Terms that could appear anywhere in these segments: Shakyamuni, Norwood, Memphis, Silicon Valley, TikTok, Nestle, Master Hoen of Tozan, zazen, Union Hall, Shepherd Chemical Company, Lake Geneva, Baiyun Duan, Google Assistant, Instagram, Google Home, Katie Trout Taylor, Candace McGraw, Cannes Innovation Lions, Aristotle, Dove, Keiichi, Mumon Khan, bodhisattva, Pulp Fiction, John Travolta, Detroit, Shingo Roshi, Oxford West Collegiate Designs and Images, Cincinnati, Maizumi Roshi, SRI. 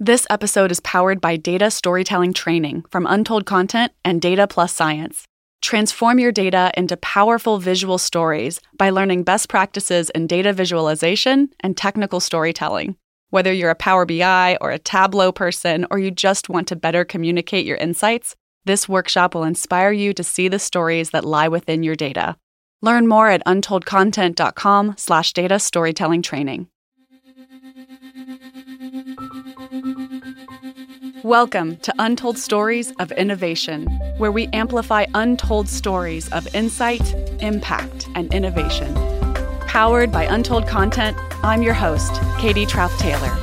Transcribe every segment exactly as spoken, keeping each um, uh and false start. This episode is powered by Data Storytelling Training from Untold Content and Data Plus Science. Transform your data into powerful visual stories by learning best practices in data visualization and technical storytelling. Whether you're a Power B I or a Tableau person, or you just want to better communicate your insights, this workshop will inspire you to see the stories that lie within your data. Learn more at untoldcontent.com slash data storytelling training. Welcome to Untold Stories of Innovation, where we amplify untold stories of insight, impact, and innovation. Powered by Untold Content, I'm your host, Katie Trout Taylor.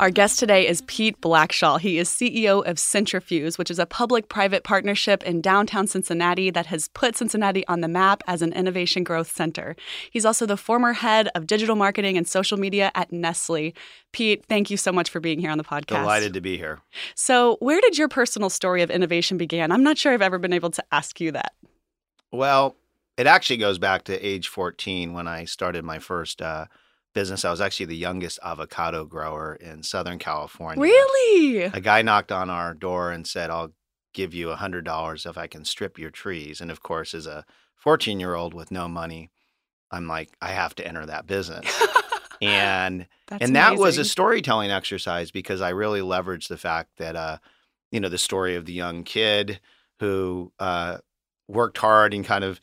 Our guest today is Pete Blackshaw. He is C E O of Centrifuge, which is a public-private partnership in downtown Cincinnati that has put Cincinnati on the map as an innovation growth center. He's also the former head of digital marketing and social media at Nestle. Pete, thank you so much for being here on the podcast. Delighted to be here. So where did your personal story of innovation begin? I'm not sure I've ever been able to ask you that. Well, it actually goes back to age fourteen when I started my first uh, business. I was actually the youngest avocado grower in Southern California. Really? A guy knocked on our door and said, "I'll give you one hundred dollars if I can strip your trees." And of course, as a fourteen-year-old with no money, I'm like, I have to enter that business. and That's and that amazing. Was a storytelling exercise because I really leveraged the fact that, uh, you know, the story of the young kid who uh, worked hard and kind of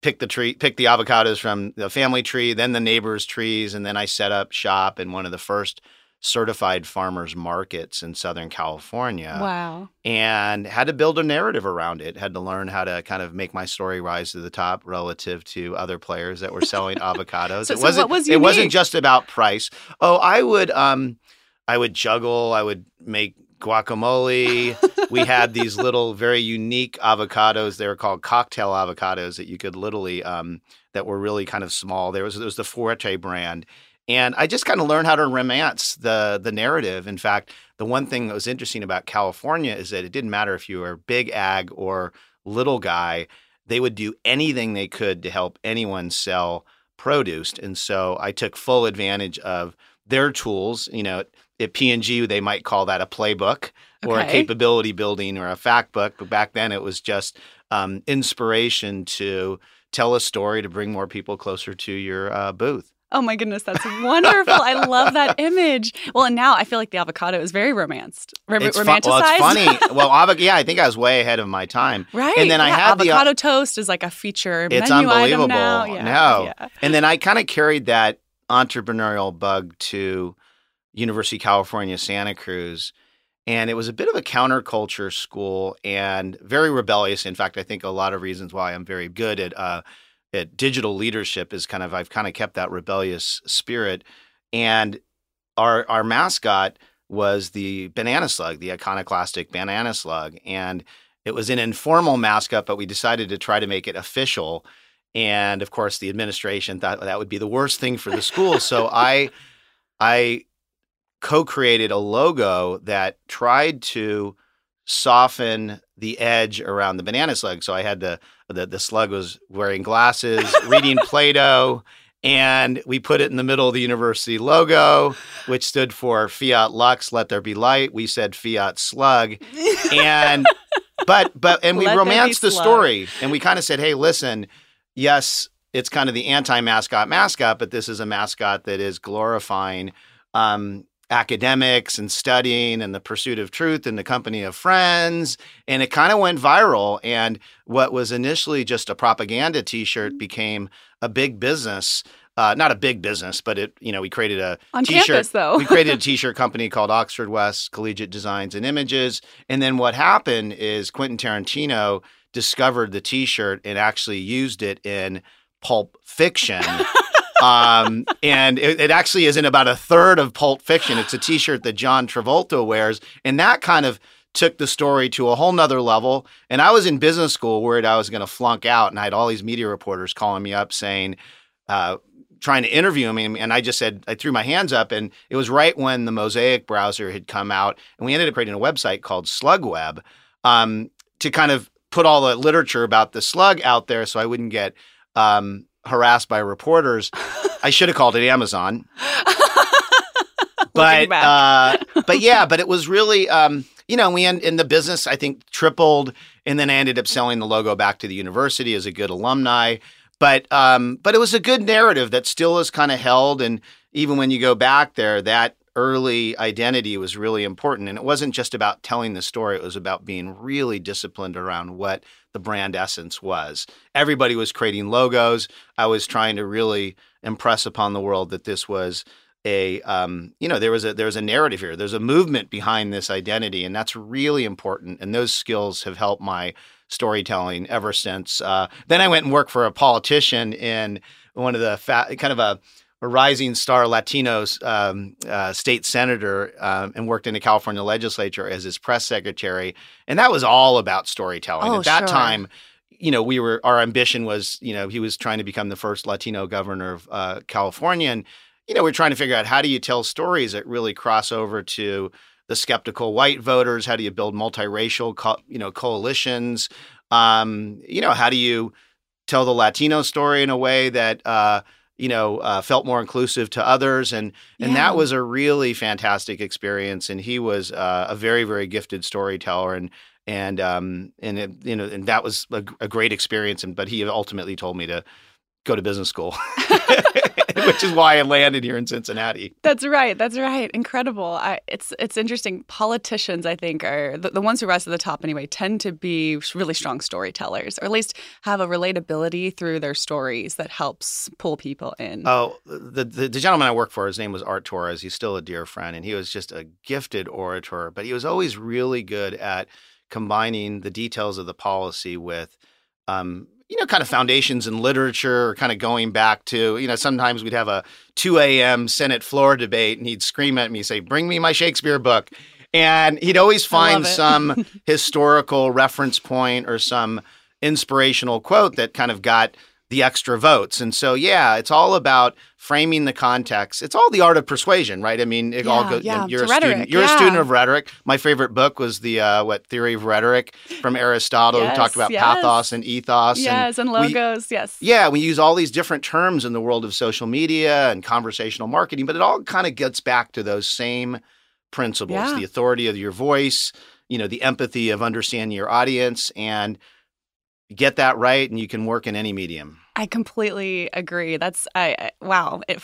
Pick the tree, pick the avocados from the family tree, then the neighbor's trees, and then I set up shop in one of the first certified farmers markets in Southern California. Wow! And had to build a narrative around it. Had to learn how to kind of make my story rise to the top relative to other players that were selling avocados. So, it wasn't. So what was unique? It wasn't just about price. Oh, I would, um, I would juggle. I would make guacamole. We had these little very unique avocados. They were called cocktail avocados that you could literally um, that were really kind of small. There was there was the Forte brand. And I just kind of learned how to romance the the narrative. In fact, the one thing that was interesting about California is that it didn't matter if you were big ag or little guy, they would do anything they could to help anyone sell produce. And so I took full advantage of their tools. You know, at P and G, they might call that a playbook or okay. a capability building or a fact book. But back then, it was just um, inspiration to tell a story to bring more people closer to your uh, booth. Oh, my goodness. That's wonderful. I love that image. Well, and now I feel like the avocado is very romanced. Rom- it's fun- romanticized. Well, it's funny. Well, avo- yeah, I think I was way ahead of my time. Right. And then yeah, I had the avocado toast is like a feature menu item now. It's unbelievable. Yeah, no. Yeah. And then I kind of carried that entrepreneurial bug to University of California, Santa Cruz. And it was a bit of a counterculture school and very rebellious. In fact, I think a lot of reasons why I'm very good at uh, at digital leadership is kind of I've kind of kept that rebellious spirit. And our our mascot was the banana slug, the iconoclastic banana slug. And it was an informal mascot, but we decided to try to make it official. And of course, the administration thought that would be the worst thing for the school. So I I co-created a logo that tried to soften the edge around the banana slug. So I had the the, the slug was wearing glasses, reading Plato, and we put it in the middle of the university logo, which stood for Fiat Lux, let there be light. We said Fiat Slug. And but but and we let romanced the story. And we kind of said, hey, listen, yes, it's kind of the anti-mascot mascot, but this is a mascot that is glorifying um academics and studying and the pursuit of truth and the company of friends. And it kind of went viral. And what was initially just a propaganda T-shirt became a big business. Uh, not a big business, but it, you know, we created a On T-shirt. Campus, though. We created a T-shirt company called Oxford West Collegiate Designs and Images. And then what happened is Quentin Tarantino discovered the T-shirt and actually used it in Pulp Fiction. um, and it, it actually is in about a third of Pulp Fiction. It's a T-shirt that John Travolta wears. And that kind of took the story to a whole nother level. And I was in business school worried I was going to flunk out. And I had all these media reporters calling me up saying, uh, trying to interview me. And I just said, I threw my hands up. And it was right when the Mosaic browser had come out. And we ended up creating a website called Slugweb um, to kind of put all the literature about the slug out there so I wouldn't get um, harassed by reporters. I should have called it Amazon. But uh, but yeah, but it was really, um, you know, we end in the business, I think, tripled, and then I ended up selling the logo back to the university as a good alumni. But um, but it was a good narrative that still is kind of held. And even when you go back there, that early identity was really important. And it wasn't just about telling the story. It was about being really disciplined around what the brand essence was. Everybody was creating logos. I was trying to really impress upon the world that this was a, um, you know, there was a, there was a narrative here. There's a movement behind this identity. And that's really important. And those skills have helped my storytelling ever since. Uh, then I went and worked for a politician in one of the fa- kind of a, a rising star Latino um, uh, state senator um, and worked in the California legislature as his press secretary. And that was all about storytelling. Oh, At that sure. time, you know, we were, our ambition was, you know, he was trying to become the first Latino governor of uh, California. And, you know, we're trying to figure out, how do you tell stories that really cross over to the skeptical white voters? How do you build multiracial, co- you know, coalitions? Um, you know, how do you tell the Latino story in a way that, uh, you know, uh, felt more inclusive to others? And and yeah. that was a really fantastic experience. And he was uh, a very, very gifted storyteller. And, and um, and it, you know, and that was a, a great experience. And but he ultimately told me to go to business school. Which is why I landed here in Cincinnati. That's right. That's right. Incredible. I, it's it's interesting. Politicians, I think, are the, the ones who rise to the top anyway, tend to be really strong storytellers, or at least have a relatability through their stories that helps pull people in. Oh, the, the, the gentleman I worked for, his name was Art Torres. He's still a dear friend, and he was just a gifted orator. But he was always really good at combining the details of the policy with um you know, kind of foundations in literature, or kind of going back to, you know, sometimes we'd have a two a.m. Senate floor debate and he'd scream at me, say, bring me my Shakespeare book. And he'd always find some historical reference point or some inspirational quote that kind of got the extra votes. And so, yeah, it's all about framing the context. It's all the art of persuasion, right? I mean, it yeah, all goes, yeah. you're, a student, you're yeah. a student of rhetoric. My favorite book was the, uh, what, Theory of Rhetoric from Aristotle. Yes, we talked about yes. pathos and ethos. Yes, and, and logos, we, yes. Yeah, we use all these different terms in the world of social media and conversational marketing, but it all kind of gets back to those same principles, yeah. the authority of your voice, you know, the empathy of understanding your audience, and get that right, and you can work in any medium. I completely agree. That's I, I wow. A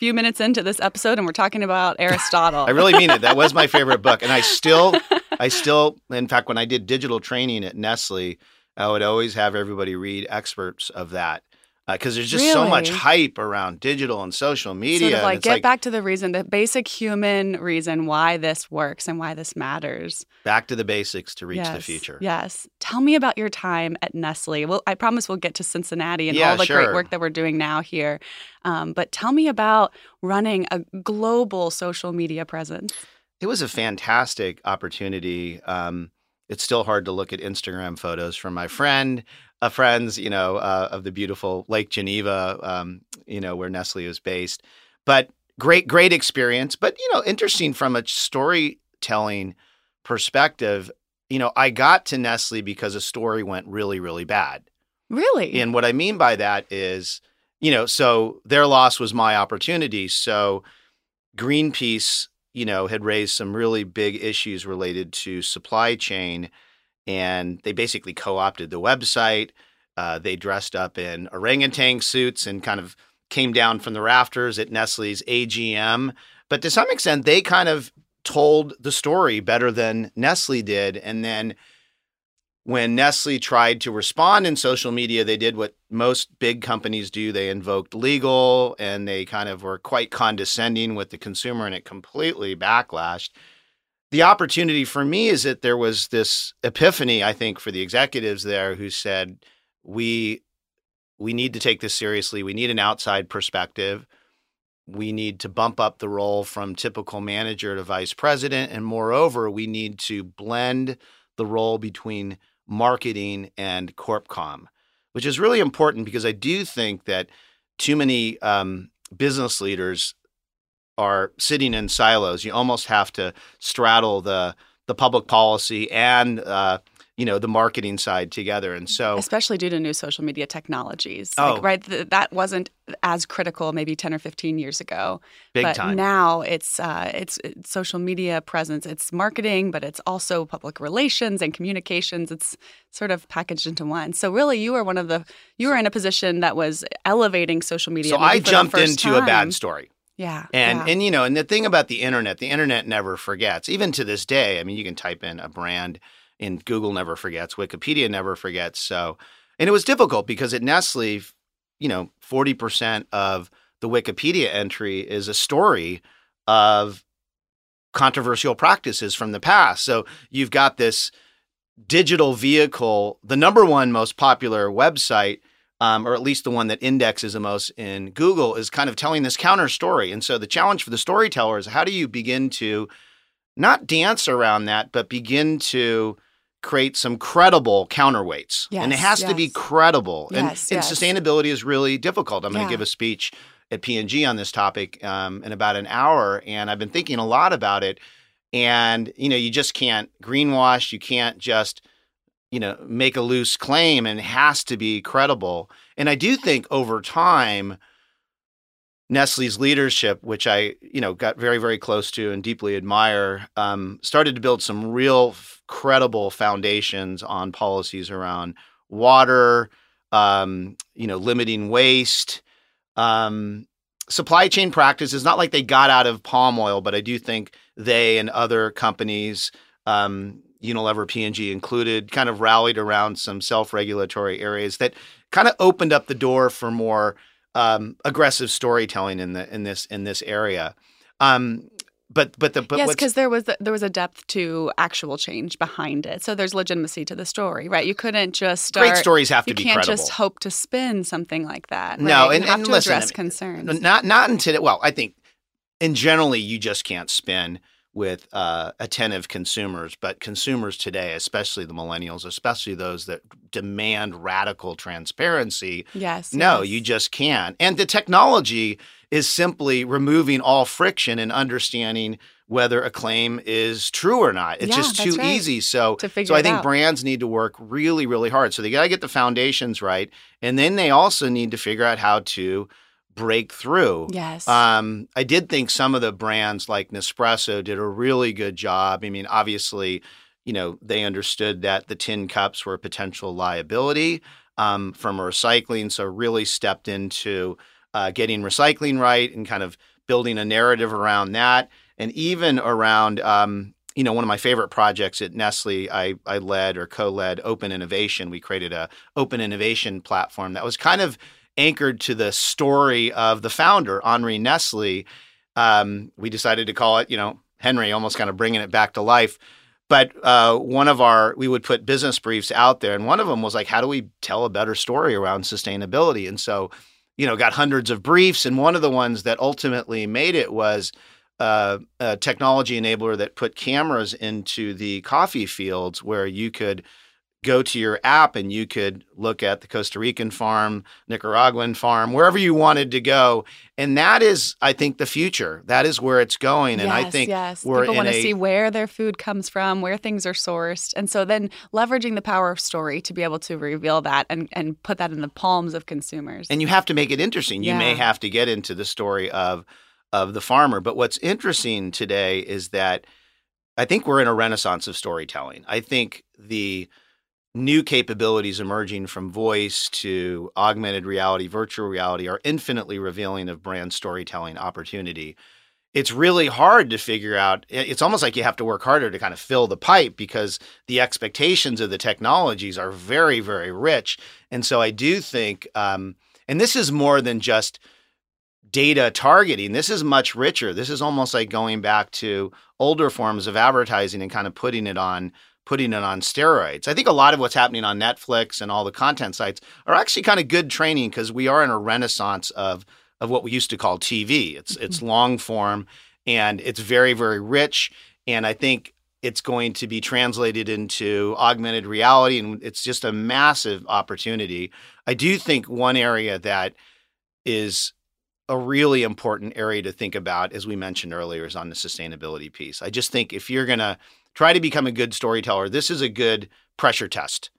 few minutes into this episode, and we're talking about Aristotle. I really mean it. That was my favorite book, and I still, I still. In fact, when I did digital training at Nestle, I would always have everybody read excerpts of that because uh, there's just really? so much hype around digital and social media. Sort of like, and get like, back to the reason, the basic human reason why this works and why this matters. Back to the basics to reach yes, the future. Yes. Tell me about your time at Nestle. Well, I promise we'll get to Cincinnati and yeah, all the sure. great work that we're doing now here. Um, but tell me about running a global social media presence. It was a fantastic opportunity. Um, it's still hard to look at Instagram photos from my friend. Uh, friends, you know, uh, of the beautiful Lake Geneva, um, you know, where Nestle is based. But great, great experience. But, you know, interesting from a storytelling perspective, you know, I got to Nestle because a story went really, really bad. Really? And what I mean by that is, you know, so their loss was my opportunity. So Greenpeace, you know, had raised some really big issues related to supply chain. And they basically co-opted the website. Uh, they dressed up in orangutan suits and kind of came down from the rafters at Nestle's A G M. But to some extent, they kind of told the story better than Nestle did. And then when Nestle tried to respond in social media, they did what most big companies do. They invoked legal, and they kind of were quite condescending with the consumer, and it completely backlashed. The opportunity for me is that there was this epiphany, I think, for the executives there who said, we we need to take this seriously. We need an outside perspective. We need to bump up the role from typical manager to vice president. And moreover, we need to blend the role between marketing and corp comm, which is really important because I do think that too many um, business leaders are sitting in silos. You almost have to straddle the the public policy and uh, you know, the marketing side together. And so, especially due to new social media technologies, oh, like, right? Th- that wasn't as critical maybe ten or fifteen years ago. Big but time. Now it's, uh, it's it's social media presence, it's marketing, but it's also public relations and communications. It's sort of packaged into one. So really, you were one of the you were in a position that was elevating social media. So I jumped into time. a bad story. Yeah. And, yeah. and you know, and the thing about the internet, the internet never forgets. Even to this day, I mean, you can type in a brand and Google never forgets. Wikipedia never forgets. So, and it was difficult because at Nestle, you know, forty percent of the Wikipedia entry is a story of controversial practices from the past. So you've got this digital vehicle, the number one most popular website, Um, or at least the one that indexes the most in Google, is kind of telling this counter story. And so the challenge for the storyteller is, how do you begin to not dance around that, but begin to create some credible counterweights? Yes, and it has yes. to be credible. Yes, and, yes. and sustainability is really difficult. I'm going to yeah. give a speech at P and G on this topic um, in about an hour, and I've been thinking a lot about it. And, you know, you just can't greenwash. You can't just you know, make a loose claim, and has to be credible. And I do think over time, Nestle's leadership, which I, you know, got very, very close to and deeply admire, um, started to build some real f- credible foundations on policies around water, um, you know, limiting waste, um, supply chain practices. Not like they got out of palm oil, but I do think they and other companies, um, Unilever, P and G included, kind of rallied around some self-regulatory areas that kind of opened up the door for more um, aggressive storytelling in the in this in this area. Um, but but the but yes, because there was the, there was a depth to actual change behind it. So there's legitimacy to the story, right? You couldn't just start, great stories have to you be credible. You can't just hope to spin something like that. Right? No, and, you have and to listen, address I mean, concerns. Not not in today. Well, I think in generally you just can't spin with uh, attentive consumers, but consumers today, especially the millennials, especially those that demand radical transparency, yes, no, yes. you just can't. And the technology is simply removing all friction and understanding whether a claim is true or not. It's yeah, just too right. easy. So, to figure so I think out. brands need to work really, really hard. So they got to get the foundations right, and then they also need to figure out how to break through. Yes. Um, I did think some of the brands like Nespresso did a really good job. I mean, obviously, you know, they understood that the tin cups were a potential liability um, from recycling, so really stepped into uh, getting recycling right and kind of building a narrative around that. And even around, um, you know, one of my favorite projects at Nestle, I, I led or co-led Open Innovation. We created a open innovation platform that was kind of anchored to the story of the founder, Henri Nestle. Um, we decided to call it, you know, Henri, almost kind of bringing it back to life. But uh, one of our, we would put business briefs out there, and one of them was like, how do we tell a better story around sustainability? And so, you know, got hundreds of briefs. And one of the ones that ultimately made it was uh, a technology enabler that put cameras into the coffee fields, where you could go to your app and you could look at the Costa Rican farm, Nicaraguan farm, wherever you wanted to go. And that is, I think, the future. That is where it's going. And yes, I think yes. we're people want to see where their food comes from, where things are sourced. And so then leveraging the power of story to be able to reveal that and, and put that in the palms of consumers. And you have to make it interesting. You yeah. may have to get into the story of of the farmer. But what's interesting today is that I think we're in a renaissance of storytelling. I think the new capabilities emerging from voice to augmented reality, virtual reality, are infinitely revealing of brand storytelling opportunity. It's really hard to figure out. It's almost like you have to work harder to kind of fill the pipe, because the expectations of the technologies are very, very rich. And so I do think, um, and this is more than just data targeting. This is much richer. This is almost like going back to older forms of advertising and kind of putting it on putting it on steroids. I think a lot of what's happening on Netflix and all the content sites are actually kind of good training, because we are in a renaissance of of what we used to call T V. It's mm-hmm. it's long form, and it's very, very rich. And I think it's going to be translated into augmented reality, and it's just a massive opportunity. I do think one area that is a really important area to think about, as we mentioned earlier, is on the sustainability piece. I just think if you're going to try to become a good storyteller, this is a good pressure test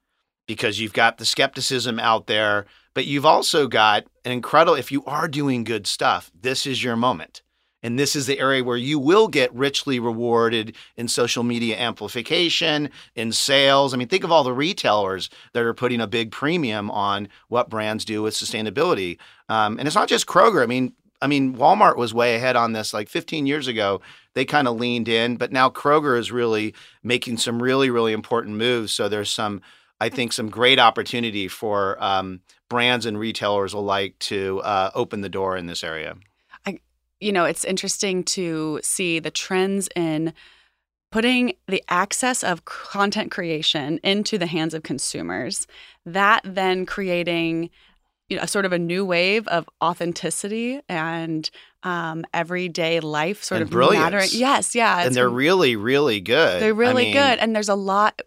because you've got the skepticism out there, but you've also got an incredible, if you are doing good stuff, this is your moment. And this is the area where you will get richly rewarded in social media amplification, in sales. I mean, think of all the retailers that are putting a big premium on what brands do with sustainability. Um, and it's not just Kroger. I mean, I mean, Walmart was way ahead on this. Like fifteen years ago, they kind of leaned in. But now Kroger is really making some really, really important moves. So there's some, I think, some great opportunity for um, brands and retailers alike to uh, open the door in this area. You know, it's interesting to see the trends in putting the access of content creation into the hands of consumers, that then creating, you know, a sort of a new wave of authenticity and um, everyday life sort and of brilliance. Mattering. Yes, yeah. And they're really, really good. They're really I mean, good. And there's a lot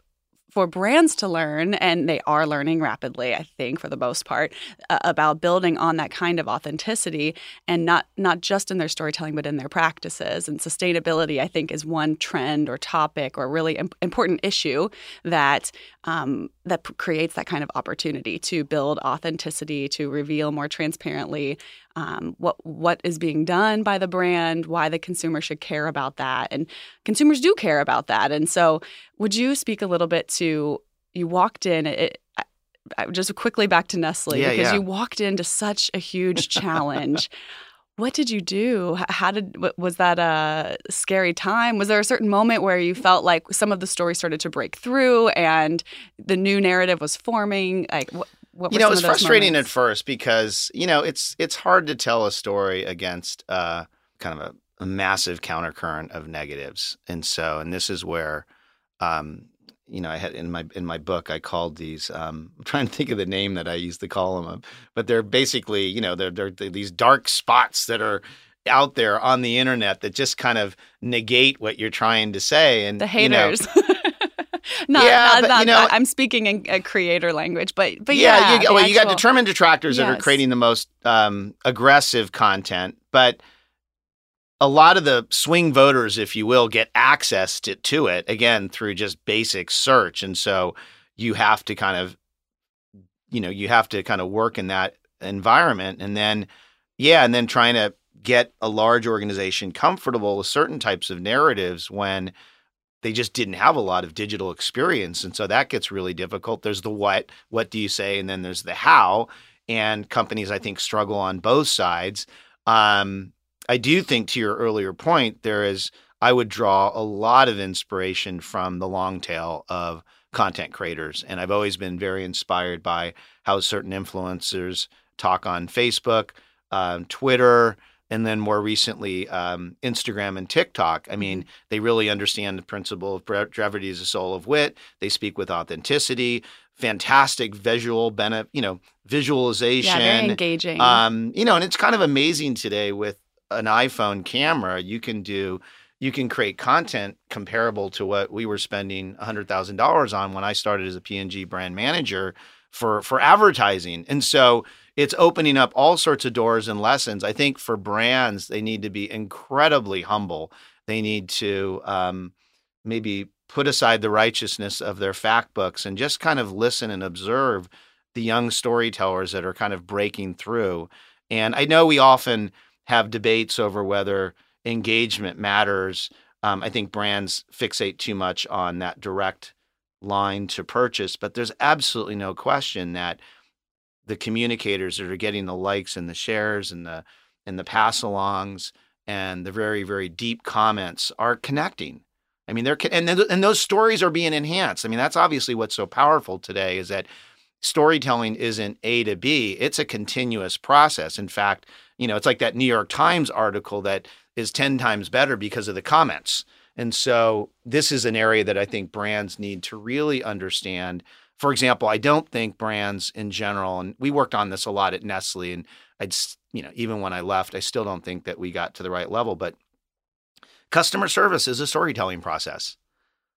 for brands to learn, and they are learning rapidly, I think, for the most part, uh, about building on that kind of authenticity, and not not just in their storytelling, but in their practices. And sustainability, I think, is one trend or topic or really imp- important issue that um, that p- creates that kind of opportunity to build authenticity, to reveal more transparently um, what what is being done by the brand, why the consumer should care about that. And consumers do care about that. And so would you speak a little bit to, you walked in, it, it, just quickly back to Nestle, yeah, because yeah. you walked into such a huge challenge. What did you do? How did, was that a scary time? Was there a certain moment where you felt like some of the story started to break through and the new narrative was forming? Like, what, what were you know, some it was of those frustrating moments? At first because, you know, it's it's hard to tell a story against uh, kind of a, a massive countercurrent of negatives. And so, and this is where, um, you know, I had in my in my book, I called these. Um, I'm trying to think of the name that I used to call them, but they're basically, you know, they're, they're, they're these dark spots that are out there on the internet that just kind of negate what you're trying to say. And the haters. You know, not, yeah, not, but, not, you know, not, I'm speaking in a creator language, but but yeah, yeah you, well, actual, you got determined detractors yes. that are creating the most um, aggressive content, but. A lot of the swing voters, if you will, get access to, to it, again, through just basic search. And so you have to kind of, you know, you have to kind of work in that environment. And then, yeah, and then trying to get a large organization comfortable with certain types of narratives when they just didn't have a lot of digital experience. And so that gets really difficult. There's the what, what do you say? And then there's the how. And companies, I think, struggle on both sides. Um I do think, to your earlier point, there is, I would draw a lot of inspiration from the long tail of content creators. And I've always been very inspired by how certain influencers talk on Facebook, um, Twitter, and then more recently, um, Instagram and TikTok. I mean, they really understand the principle of brevity is the soul of wit. They speak with authenticity. Fantastic visual, benefit, you know, visualization. Yeah, very engaging. Um, you know, and it's kind of amazing today with an iPhone camera, you can do, you can create content comparable to what we were spending one hundred thousand dollars on when I started as a P and G brand manager for, for advertising. And so it's opening up all sorts of doors and lessons. I think for brands, they need to be incredibly humble. They need to um, maybe put aside the righteousness of their fact books and just kind of listen and observe the young storytellers that are kind of breaking through. And I know we often have debates over whether engagement matters. Um, I think brands fixate too much on that direct line to purchase, but there's absolutely no question that the communicators that are getting the likes and the shares and the and the pass-alongs and the very, very deep comments are connecting. I mean, they're and and those stories are being enhanced. I mean, that's obviously what's so powerful today is that storytelling isn't A to B. It's a continuous process. In fact, you know, it's like that New York Times article that is ten times better because of the comments. And so this is an area that I think brands need to really understand. For example, I don't think brands in general, and we worked on this a lot at Nestle, and I'd, you know, even when I left, I still don't think that we got to the right level, but customer service is a storytelling process.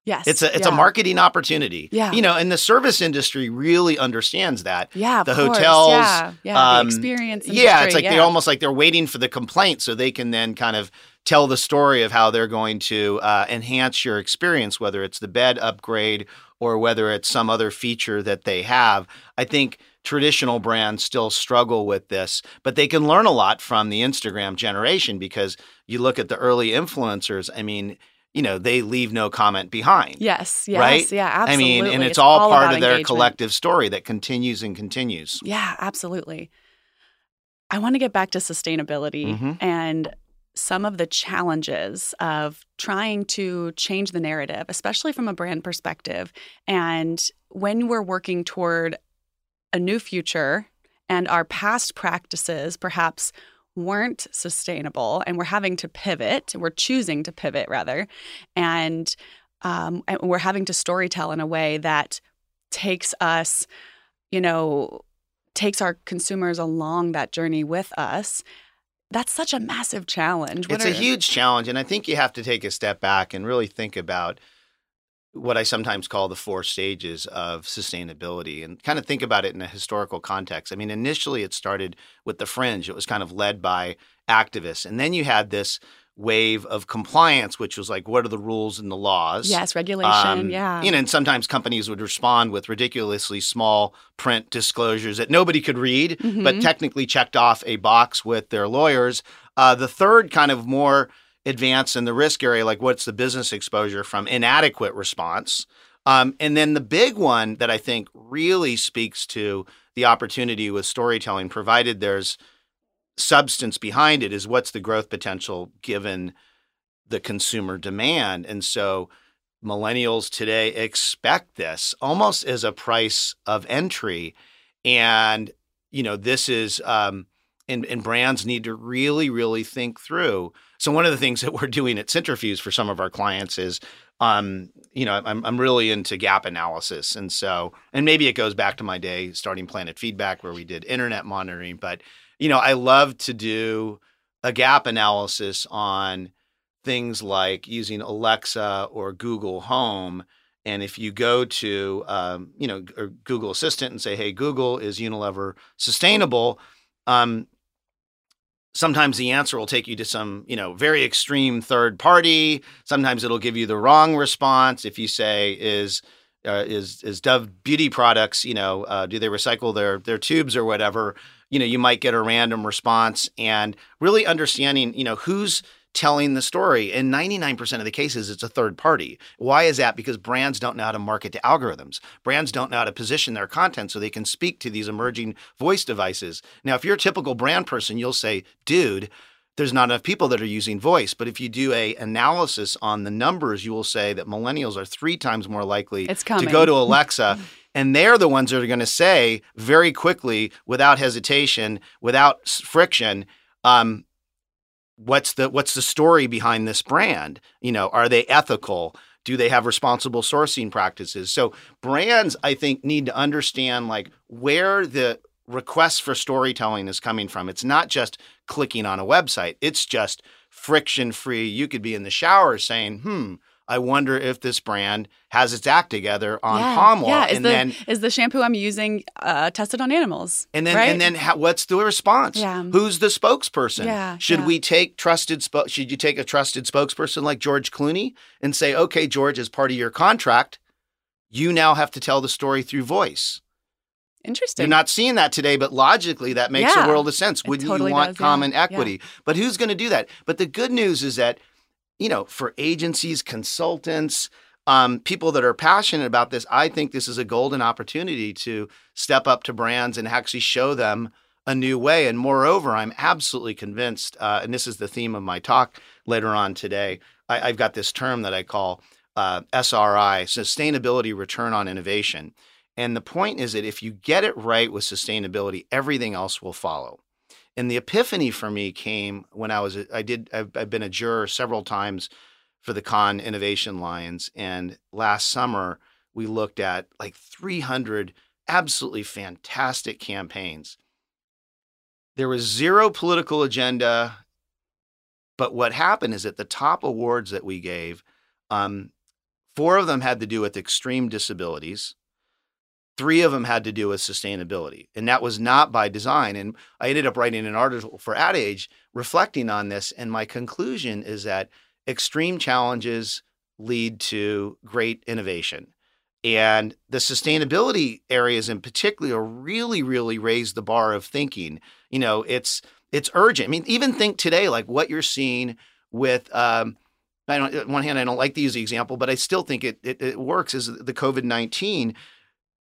Yes. It's a it's yeah. a marketing opportunity. Yeah. You know, and the service industry really understands that. Yeah. The hotels. Course. Yeah. Yeah. Um, the experience. Industry, yeah. It's like yeah. they're almost like they're waiting for the complaint so they can then kind of tell the story of how they're going to uh, enhance your experience, whether it's the bed upgrade or whether it's some other feature that they have. I think traditional brands still struggle with this, but they can learn a lot from the Instagram generation because you look at the early influencers. I mean, you know, they leave no comment behind. Yes, yes, right? Yeah, absolutely. I mean, and it's, it's all, all part of their engagement. Collective story that continues and continues. Yeah, absolutely. I want to get back to sustainability mm-hmm. and some of the challenges of trying to change the narrative, especially from a brand perspective. And when we're working toward a new future and our past practices perhaps weren't sustainable and we're having to pivot, we're choosing to pivot rather, and, um, and we're having to storytell in a way that takes us, you know, takes our consumers along that journey with us. That's such a massive challenge. What it's are, a huge challenge. And I think you have to take a step back and really think about what I sometimes call the four stages of sustainability and kind of think about it in a historical context. I mean, initially it started with the fringe. It was kind of led by activists. And then you had this wave of compliance, which was like, what are the rules and the laws? Yes, regulation, um, yeah. You know, and sometimes companies would respond with ridiculously small print disclosures that nobody could read, mm-hmm. but technically checked off a box with their lawyers. Uh, the third kind of more advanced in the risk area, like what's the business exposure from inadequate response? Um, and then the big one that I think really speaks to the opportunity with storytelling, provided there's substance behind it, is what's the growth potential given the consumer demand. And so millennials today expect this almost as a price of entry. And, you know, this is, um, and, and brands need to really, really think through. So one of the things that we're doing at Centrifuge for some of our clients is, um, you know, I'm, I'm really into gap analysis. And so, and maybe it goes back to my day starting Planet Feedback where we did internet monitoring, but you know, I love to do a gap analysis on things like using Alexa or Google Home. And if you go to, um, you know, or Google Assistant and say, hey, Google, is Unilever sustainable? Um, sometimes the answer will take you to some, you know, very extreme third party. Sometimes it'll give you the wrong response. If you say, is uh, is is Dove beauty products, you know, uh, do they recycle their their tubes or whatever? You know, you might get a random response, and really understanding, you know, who's telling the story. In ninety-nine percent of the cases, it's a third party. Why is that? Because brands don't know how to market to algorithms. Brands don't know how to position their content so they can speak to these emerging voice devices. Now, if you're a typical brand person, you'll say, dude, there's not enough people that are using voice. But if you do a analysis on the numbers, you will say that millennials are three times more likely to go to Alexa. And they're the ones that are going to say very quickly, without hesitation, without friction, um, what's the what's the story behind this brand? You know, are they ethical? Do they have responsible sourcing practices? So brands, I think, need to understand like where the request for storytelling is coming from. It's not just clicking on a website. It's just friction-free. You could be in the shower saying, hmm, I wonder if this brand has its act together on yeah, palm oil. Yeah, is, and the, then, is the shampoo I'm using uh, tested on animals? And then, right? and then, how, what's the response? Yeah. Who's the spokesperson? Yeah, should yeah. we take trusted? Sp- should you take a trusted spokesperson like George Clooney and say, "Okay, George, as part of your contract, you now have to tell the story through voice"? Interesting. You're not seeing that today, but logically, that makes yeah. a world of sense. Wouldn't totally you want does, common yeah. equity? Yeah. But who's going to do that? But the good news is that, you know, for agencies, consultants, um, people that are passionate about this, I think this is a golden opportunity to step up to brands and actually show them a new way. And moreover, I'm absolutely convinced, uh, and this is the theme of my talk later on today, I, I've got this term that I call uh, S R I, Sustainability Return on Innovation. And the point is that if you get it right with sustainability, everything else will follow. And the epiphany for me came when I was, I did, I've, I've been a juror several times for the Cannes Innovation Lions. And last summer, we looked at like three hundred absolutely fantastic campaigns. There was zero political agenda. But what happened is that the top awards that we gave, um, Four of them had to do with extreme disabilities. Three of them had to do with sustainability. And that was not by design. And I ended up writing an article for Ad Age reflecting on this. And my conclusion is that extreme challenges lead to great innovation. And the sustainability areas in particular really, really raise the bar of thinking. You know, it's it's urgent. I mean, even think today, like what you're seeing with, um, I don't, on one hand, I don't like to use the example, but I still think it, it, it works, is the COVID nineteen.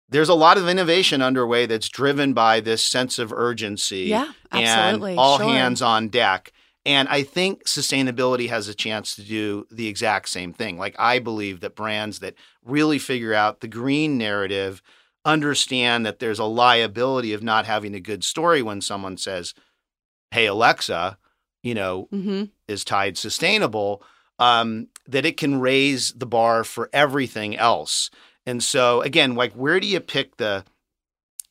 There's a lot of innovation underway that's driven by this sense of urgency. Yeah, absolutely. And all sure. hands on deck. And I think sustainability has a chance to do the exact same thing. Like, I believe that brands that really figure out the green narrative understand that there's a liability of not having a good story when someone says, hey, Alexa, you know, mm-hmm. is Tide sustainable, um, that it can raise the bar for everything else. And so, again, like, where do you pick the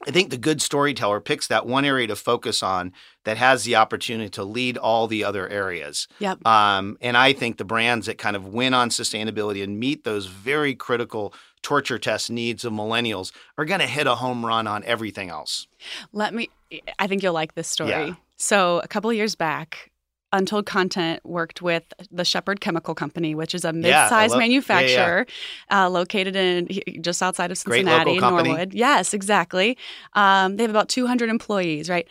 I think the good storyteller picks that one area to focus on that has the opportunity to lead all the other areas. Yep. Um, and I think the brands that kind of win on sustainability and meet those very critical torture test needs of millennials are going to hit a home run on everything else. Let me – I think you'll like this story. Yeah. So a couple of years back, Untold Content worked with the Shepherd Chemical Company, which is a mid-sized yeah, love, manufacturer yeah, yeah. Uh, located in just outside of Cincinnati, Norwood. Yes, exactly. Um, they have about two hundred employees, right?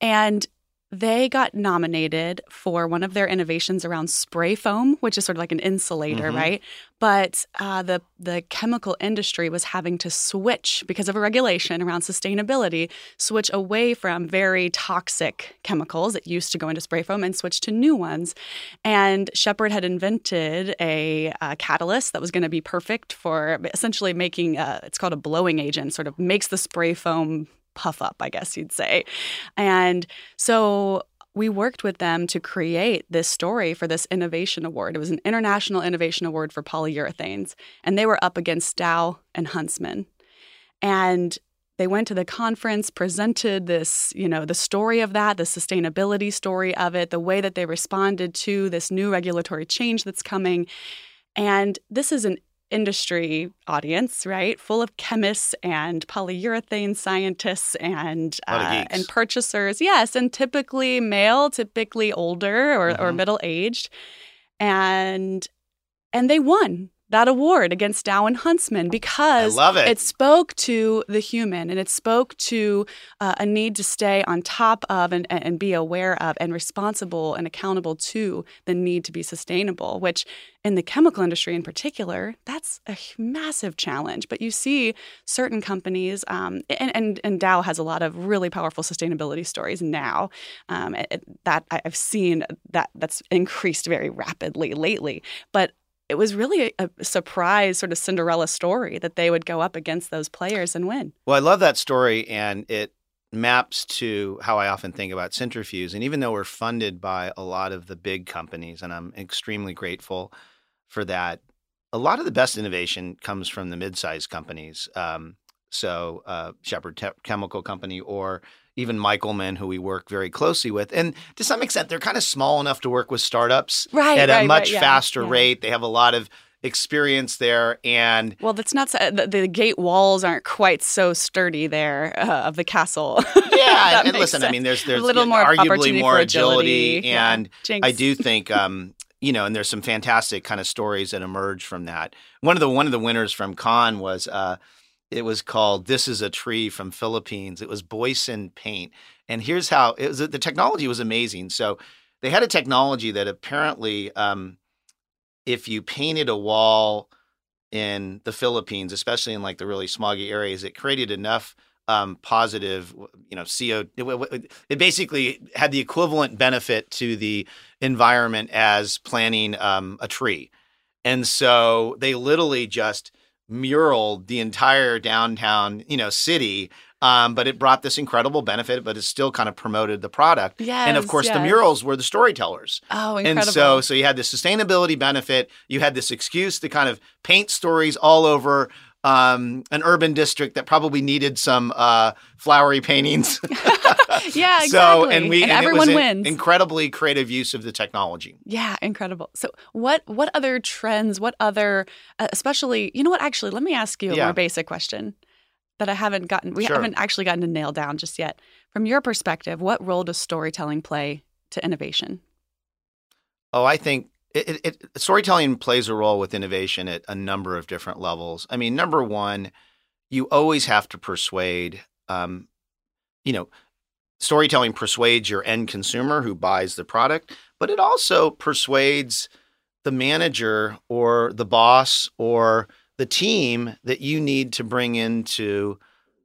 And they got nominated for one of their innovations around spray foam, which is sort of like an insulator, mm-hmm. right? But uh, the the chemical industry was having to switch because of a regulation around sustainability, switch away from very toxic chemicals that used to go into spray foam and switch to new ones. And Shepherd had invented a, a catalyst that was going to be perfect for essentially making a, it's called a blowing agent, sort of makes the spray foam puff up, I guess you'd say. And so we worked with them to create this story for this innovation award. It was an international innovation award for polyurethanes. And they were up against Dow and Huntsman. And they went to the conference, presented this, you know, the story of that, the sustainability story of it, the way that they responded to this new regulatory change that's coming. And this is an industry audience, right? Full of chemists and polyurethane scientists and uh, and purchasers. Yes, and typically male, typically older or, mm-hmm. or middle-aged. And and they won that award against Dow and Huntsman because it. it spoke to the human and it spoke to uh, a need to stay on top of and, and be aware of and responsible and accountable to the need to be sustainable, which in the chemical industry in particular, that's a massive challenge. But you see certain companies, um, and, and, and Dow has a lot of really powerful sustainability stories now. Um, it, that I've seen that that's increased very rapidly lately. But it was really a surprise sort of Cinderella story that they would go up against those players and win. Well, I love that story, and it maps to how I often think about Centrifuge. And even though we're funded by a lot of the big companies, and I'm extremely grateful for that, a lot of the best innovation comes from the mid-sized companies. Um, so uh, Shepherd Te- Chemical Company or even Michaelman, who we work very closely with. And to some extent, they're kind of small enough to work with startups right, at right, a much right, yeah, faster yeah. rate. They have a lot of experience there. And well, that's not the, the gate walls aren't quite so sturdy there uh, of the castle. Yeah. And listen, sense. I mean, there's, there's a little more arguably more agility. agility. And yeah. I do think, um, you know, and there's some fantastic kind of stories that emerge from that. One of the one of the winners from Con was uh, – it was called This Is a Tree from Philippines. It was Boysen paint. And here's how – it was. The technology was amazing. So they had a technology that apparently um, if you painted a wall in the Philippines, especially in like the really smoggy areas, it created enough um, positive, you know, C O – it, it basically had the equivalent benefit to the environment as planting um, a tree. And so they literally just – muraled the entire downtown, you know, city, um, but it brought this incredible benefit, but it still kind of promoted the product. Yes, and of course, yes. the murals were the storytellers. Oh, incredible. And so, so you had the sustainability benefit. You had this excuse to kind of paint stories all over um, an urban district that probably needed some uh, flowery paintings. Yeah, exactly. So, and we and, and everyone it was wins. An incredibly creative use of the technology. Yeah, incredible. So what what other trends, what other, uh, especially, you know what, actually, let me ask you a yeah. more basic question that I haven't gotten, we sure. haven't actually gotten to nail down just yet. From your perspective, what role does storytelling play to innovation? Oh, I think it, it, it, storytelling plays a role with innovation at a number of different levels. I mean, number one, you always have to persuade, um, you know, storytelling persuades your end consumer who buys the product, but it also persuades the manager or the boss or the team that you need to bring into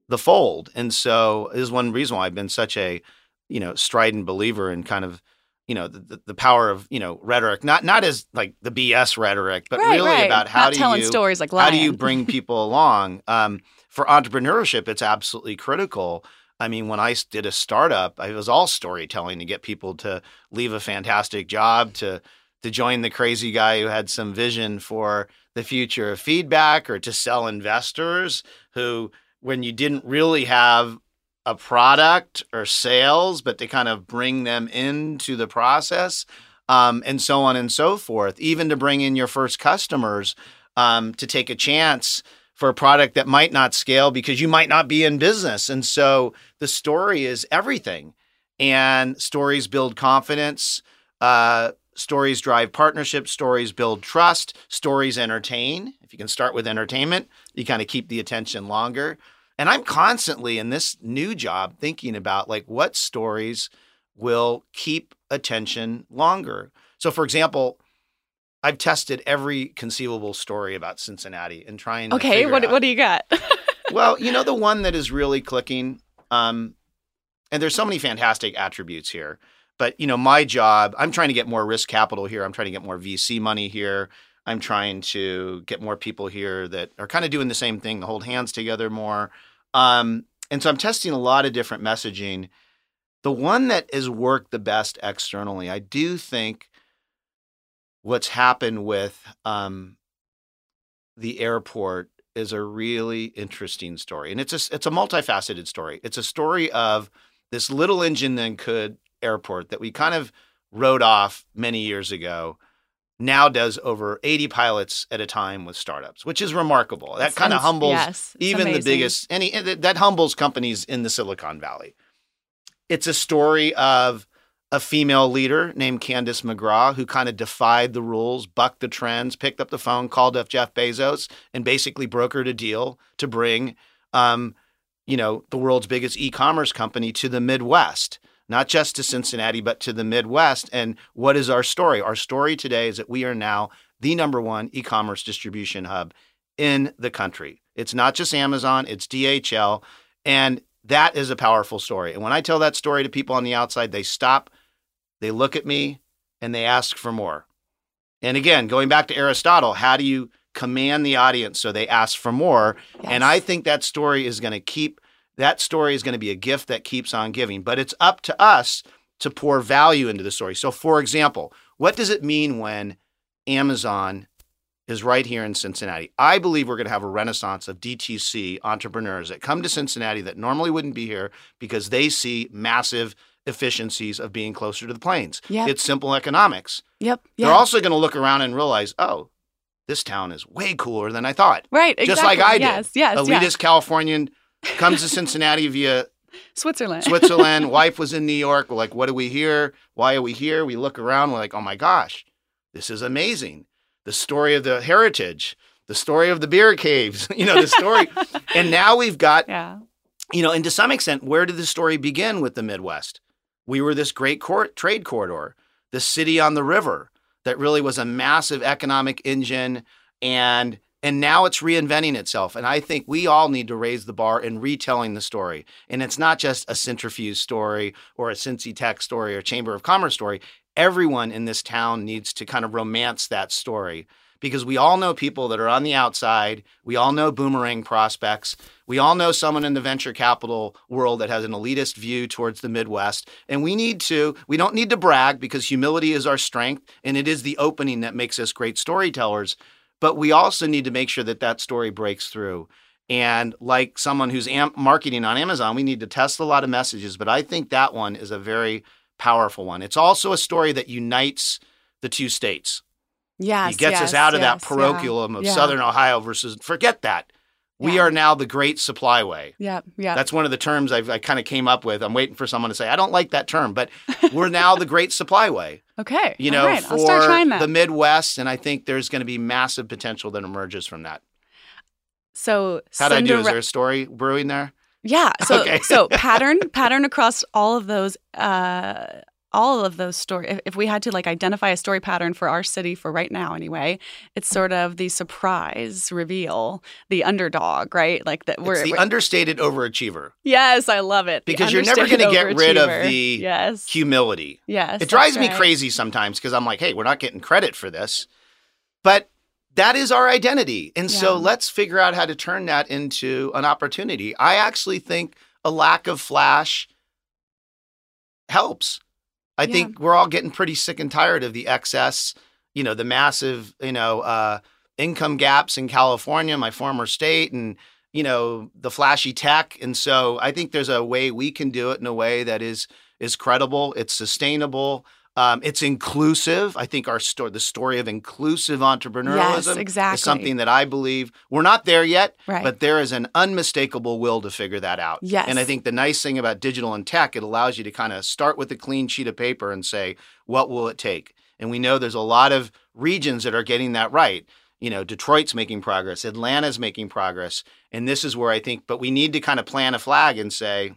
the fold. And so this is one reason why I've been such a, you know, strident believer in kind of, you know, the, the power of, you know, rhetoric, not not as like the B S rhetoric, but right, really right. about how not do telling you stories like lying. How do you bring people along? Um, for entrepreneurship, it's absolutely critical. I mean, when I did a startup, it was all storytelling to get people to leave a fantastic job, to to join the crazy guy who had some vision for the future of feedback, or to sell investors who, when you didn't really have a product or sales, but to kind of bring them into the process, um, and so on and so forth, even to bring in your first customers, um, to take a chance for a product that might not scale because you might not be in business. And so the story is everything. And stories build confidence. Uh, stories drive partnerships. Stories build trust. Stories entertain. If you can start with entertainment, you kind of keep the attention longer. And I'm constantly in this new job thinking about like what stories will keep attention longer. So for example, I've tested every conceivable story about Cincinnati and trying to Okay, what out. what do you got? Well, you know, the one that is really clicking, um, and there's so many fantastic attributes here, but you know, my job, I'm trying to get more risk capital here. I'm trying to get more V C money here. I'm trying to get more people here that are kind of doing the same thing, to hold hands together more. Um, and so I'm testing a lot of different messaging. The one that has worked the best externally, I do think what's happened with um, the airport is a really interesting story. And it's a, it's a multifaceted story. It's a story of this little engine that could airport that we kind of wrote off many years ago. Now does over eighty pilots at a time with startups, which is remarkable. That, that kind of humbles yes, even amazing. the biggest, any that humbles companies in the Silicon Valley. It's a story of a female leader named Candace McGraw who kind of defied the rules, bucked the trends, picked up the phone, called up Jeff Bezos, and basically brokered a deal to bring, um, you know, the world's biggest e-commerce company to the Midwest. Not just to Cincinnati, but to the Midwest. And what is our story? Our story today is that we are now the number one e-commerce distribution hub in the country. It's not just Amazon, it's D H L. And that is a powerful story. And when I tell that story to people on the outside, they stop, they look at me, and they ask for more. And again, going back to Aristotle, how do you command the audience so they ask for more? Yes. And I think that story is going to keep That story is going to be a gift that keeps on giving, but it's up to us to pour value into the story. So for example, what does it mean when Amazon is right here in Cincinnati? I believe we're going to have a renaissance of D T C entrepreneurs that come to Cincinnati that normally wouldn't be here because they see massive efficiencies of being closer to the plains. Yep. It's simple economics. Yep. Yep. They're also going to look around and realize, oh, this town is way cooler than I thought. Right. Exactly. Just like I did. Yes. Yes. Elitist yes. Californian comes to Cincinnati via Switzerland. Switzerland. Wife was in New York. We're like, what are we here? Why are we here? We look around. We're like, oh my gosh, this is amazing. The story of the heritage, the story of the beer caves, you know, the story. And now we've got, yeah. you know, and to some extent, where did the story begin with the Midwest? We were this great cor- trade corridor, the city on the river that really was a massive economic engine. And And now it's reinventing itself. And I think we all need to raise the bar in retelling the story. And it's not just a Centrifuge story or a Cincy Tech story or Chamber of Commerce story. Everyone in this town needs to kind of romance that story because we all know people that are on the outside. We all know boomerang prospects. We all know someone in the venture capital world that has an elitist view towards the Midwest. And we need to, we don't need to brag because humility is our strength and it is the opening that makes us great storytellers. But we also need to make sure that that story breaks through. And like someone who's am- marketing on Amazon, we need to test a lot of messages. But I think that one is a very powerful one. It's also a story that unites the two states. Yes, It gets yes, us out of yes, that parochialism yeah, of yeah. Southern Ohio versus forget that. We yeah. are now the great supply way. Yeah, yeah. That's one of the terms I've, I kind of came up with. I'm waiting for someone to say, I don't like that term, but we're now the great supply way. Okay. You know, all right. I'll start trying that. For the Midwest, and I think there's going to be massive potential that emerges from that. So how'd Cinder- I do? Is there a story brewing there? Yeah. So okay. so pattern pattern across all of those uh, all of those stories. If, if we had to like identify a story pattern for our city for right now, anyway, it's sort of the surprise reveal, the underdog, right? Like that we're it's the we're, understated overachiever. Yes, I love it. Because you're never going to get rid of the yes. humility. Yes, it drives right. me crazy sometimes because I'm like, hey, we're not getting credit for this, but. That is our identity. And yeah. so let's figure out how to turn that into an opportunity. I actually think a lack of flash helps. I yeah. think we're all getting pretty sick and tired of the excess, you know, the massive, you know, uh, income gaps in California, my former state, and, you know, the flashy tech. And so I think there's a way we can do it in a way that is is credible, it's sustainable. Um, it's inclusive. I think our story, the story of inclusive entrepreneurialism yes, exactly. is something that I believe we're not there yet, right. but there is an unmistakable will to figure that out. Yes. And I think the nice thing about digital and tech, it allows you to kind of start with a clean sheet of paper and say, what will it take? And we know there's a lot of regions that are getting that right. You know, Detroit's making progress, Atlanta's making progress. And this is where I think, but we need to kind of plant a flag and say,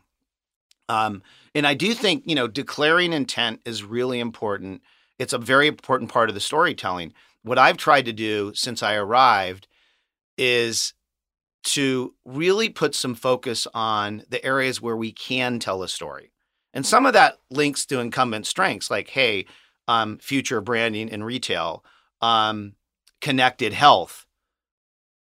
um, And I do think, you know, declaring intent is really important. It's a very important part of the storytelling. What I've tried to do since I arrived is to really put some focus on the areas where we can tell a story. And some of that links to incumbent strengths like, hey, um, future branding and retail, um, connected health,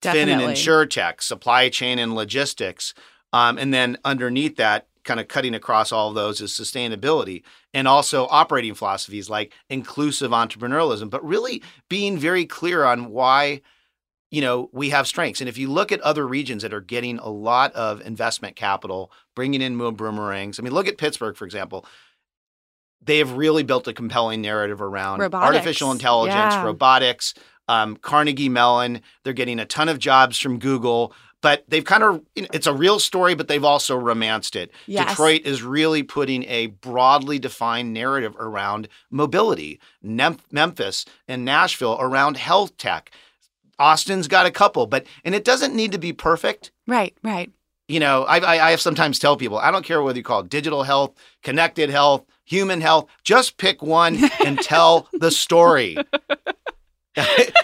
Definitely. Fin and insurtech, supply chain and logistics. Um, and then underneath that, kind of cutting across all of those is sustainability and also operating philosophies like inclusive entrepreneurialism, but really being very clear on why, you know, we have strengths. And if you look at other regions that are getting a lot of investment capital, bringing in more boomerangs, I mean, look at Pittsburgh, for example. They have really built a compelling narrative around robotics. Artificial intelligence, yeah. robotics, um, Carnegie Mellon. They're getting a ton of jobs from Google. But they've kind of, it's a real story, but they've also romanced it. Yes. Detroit is really putting a broadly defined narrative around mobility, Mem- Memphis and Nashville around health tech. Austin's got a couple, but, and it doesn't need to be perfect. Right, right. You know, I, I, I sometimes tell people, I don't care whether you call it digital health, connected health, human health, just pick one and tell the story.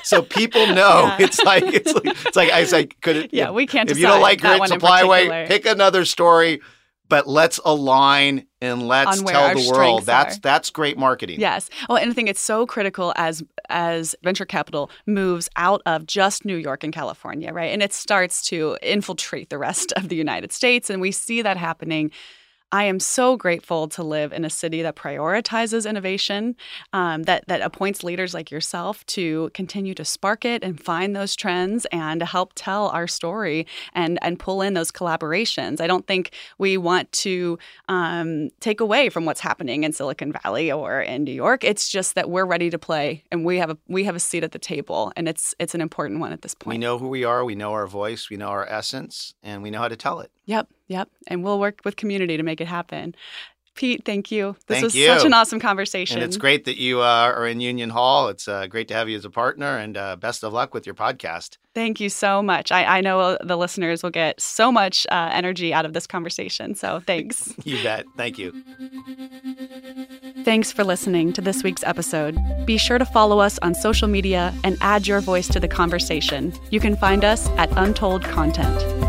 So people know yeah. it's like it's like it's like I say could it, yeah we can't if you don't like great supply way pick another story, but let's align and let's tell the world that's are. that's great marketing. Yes. Well, and I think it's so critical as as venture capital moves out of just New York and California, right? And it starts to infiltrate the rest of the United States, and we see that happening. I am so grateful to live in a city that prioritizes innovation, um, that that appoints leaders like yourself to continue to spark it and find those trends and help tell our story and and pull in those collaborations. I don't think we want to um, take away from what's happening in Silicon Valley or in New York. It's just that we're ready to play and we have a we have a seat at the table, and it's it's an important one at this point. We know who we are, we know our voice, we know our essence, and we know how to tell it. Yep. Yep. And we'll work with community to make it happen. Pete, thank you. This thank was you. Such an awesome conversation. And it's great that you uh, are in Union Hall. It's uh, great to have you as a partner, and uh, best of luck with your podcast. Thank you so much. I, I know the listeners will get so much uh, energy out of this conversation. So thanks. You bet. Thank you. Thanks for listening to this week's episode. Be sure to follow us on social media and add your voice to the conversation. You can find us at Untold Content.